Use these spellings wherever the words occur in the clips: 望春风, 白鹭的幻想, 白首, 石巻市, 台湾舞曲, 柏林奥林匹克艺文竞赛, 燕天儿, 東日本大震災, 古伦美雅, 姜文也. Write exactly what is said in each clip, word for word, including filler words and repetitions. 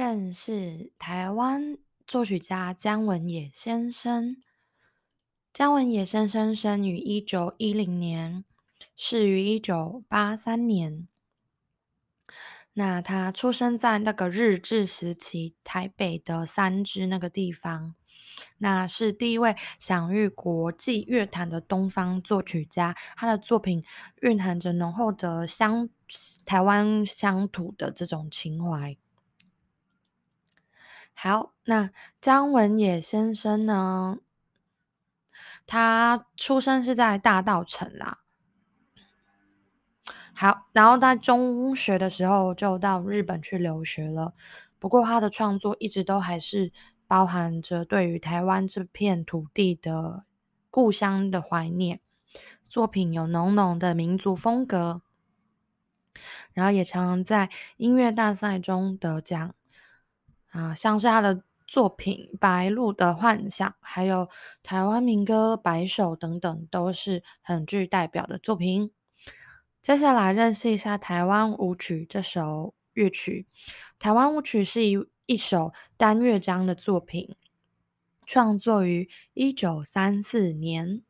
认识台湾作曲家姜文也先生。姜文也先生生于一九一零年，逝于一九八三年。那他出生在那个日治时期台北的三芝那个地方，那是第一位享誉国际乐坛的东方作曲家，他的作品蕴含着浓厚的乡台湾乡土的这种情怀。好，那姜文也先生呢，他出生是在大稻埕啦。好，然后在中学的时候就到日本去留学了，不过他的创作一直都还是包含着对于台湾这片土地的故乡的怀念，作品有浓浓的民族风格，然后也常常在音乐大赛中得奖啊，像是他的作品《白鹭的幻想》还有台湾民歌《白首》等等都是很具代表的作品。接下来认识一下台湾舞曲这首乐曲。台湾舞曲是一一首单乐章的作品，创作于一九三四年。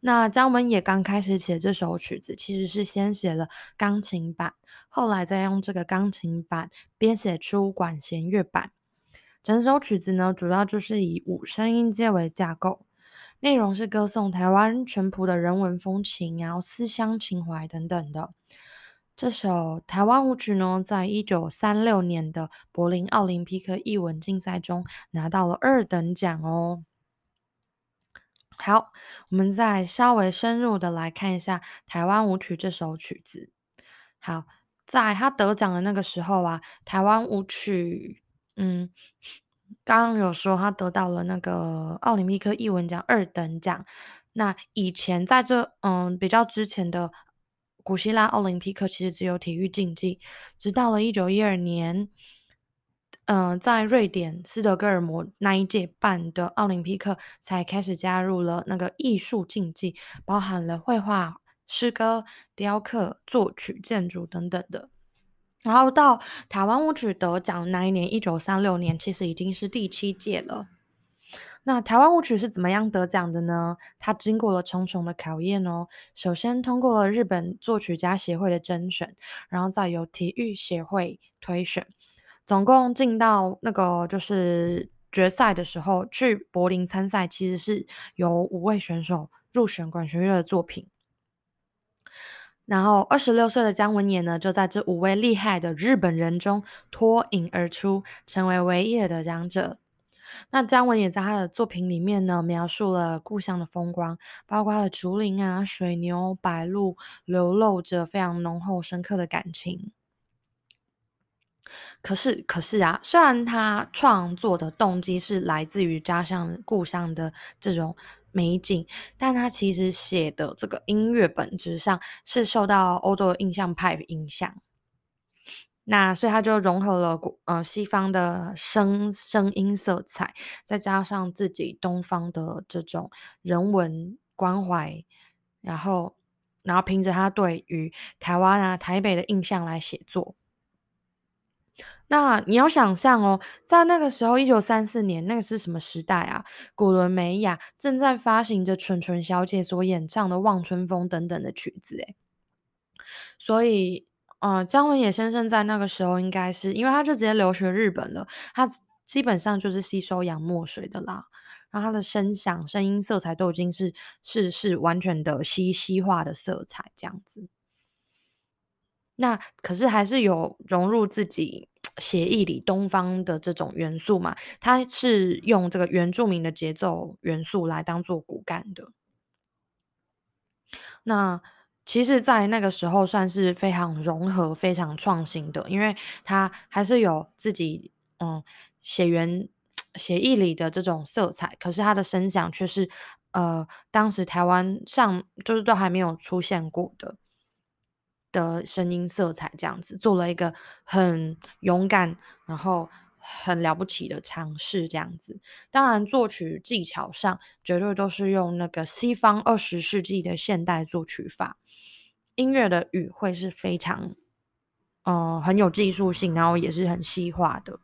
那姜文也刚开始写这首曲子，其实是先写了钢琴版，后来再用这个钢琴版编写出管弦乐版。整首曲子呢，主要就是以五声音阶为架构，内容是歌颂台湾淳朴的人文风情，然后思乡情怀等等的。这首台湾舞曲呢，在一九三六年的柏林奥林匹克艺文竞赛中拿到了二等奖哦。好，我们再稍微深入的来看一下台湾舞曲这首曲子。好，在他得奖的那个时候啊，台湾舞曲，嗯。刚刚有说他得到了那个奥林匹克艺文奖二等奖，那以前在这嗯比较之前的古希腊奥林匹克其实只有体育竞技，直到了一九一二年，嗯、呃，在瑞典斯德哥尔摩那一届办的奥林匹克才开始加入了那个艺术竞技，包含了绘画、诗歌、雕刻、作曲、建筑等等的。然后到台湾舞曲得奖那一年，一九三六年，其实已经是第七届了。那台湾舞曲是怎么样得奖的呢？它经过了重重的考验哦。首先通过了日本作曲家协会的甄选，然后再由体育协会推选，总共进到那个就是决赛的时候，去柏林参赛，其实是有五位选手入选管弦乐的作品。然后，二十六岁的姜文也呢，就在这五位厉害的日本人中脱颖而出，成为唯一的得奖者。那姜文也在他的作品里面呢，描述了故乡的风光，包括了竹林啊、水牛、白鹭，流露着非常浓厚深刻的感情。可是，可是啊，虽然他创作的动机是来自于家乡故乡的这种美景，但他其实写的这个音乐本质上是受到欧洲的印象派影响，那所以他就融合了呃西方的声声音色彩，再加上自己东方的这种人文关怀，然后然后凭着他对于台湾啊台北的印象来写作。那你要想象哦，在那个时候一九三四年，那个是什么时代啊，古伦美雅正在发行着纯纯小姐所演唱的《望春风》等等的曲子诶。所以呃，姜文也先生在那个时候应该是因为他就直接留学日本了，他基本上就是吸收洋墨水的啦，然后他的声响声音色彩都已经是是是完全的西西化的色彩这样子。那可是还是有融入自己协议里东方的这种元素嘛，它是用这个原住民的节奏元素来当做骨干的。那其实在那个时候算是非常融合非常创新的，因为它还是有自己嗯写原协议里的这种色彩，可是它的声响却是呃当时台湾上就是都还没有出现过的的声音色彩这样子，做了一个很勇敢然后很了不起的尝试这样子。当然作曲技巧上绝对都是用那个西方二十世纪的现代作曲法，音乐的语汇是非常、呃、很有技术性，然后也是很西化的。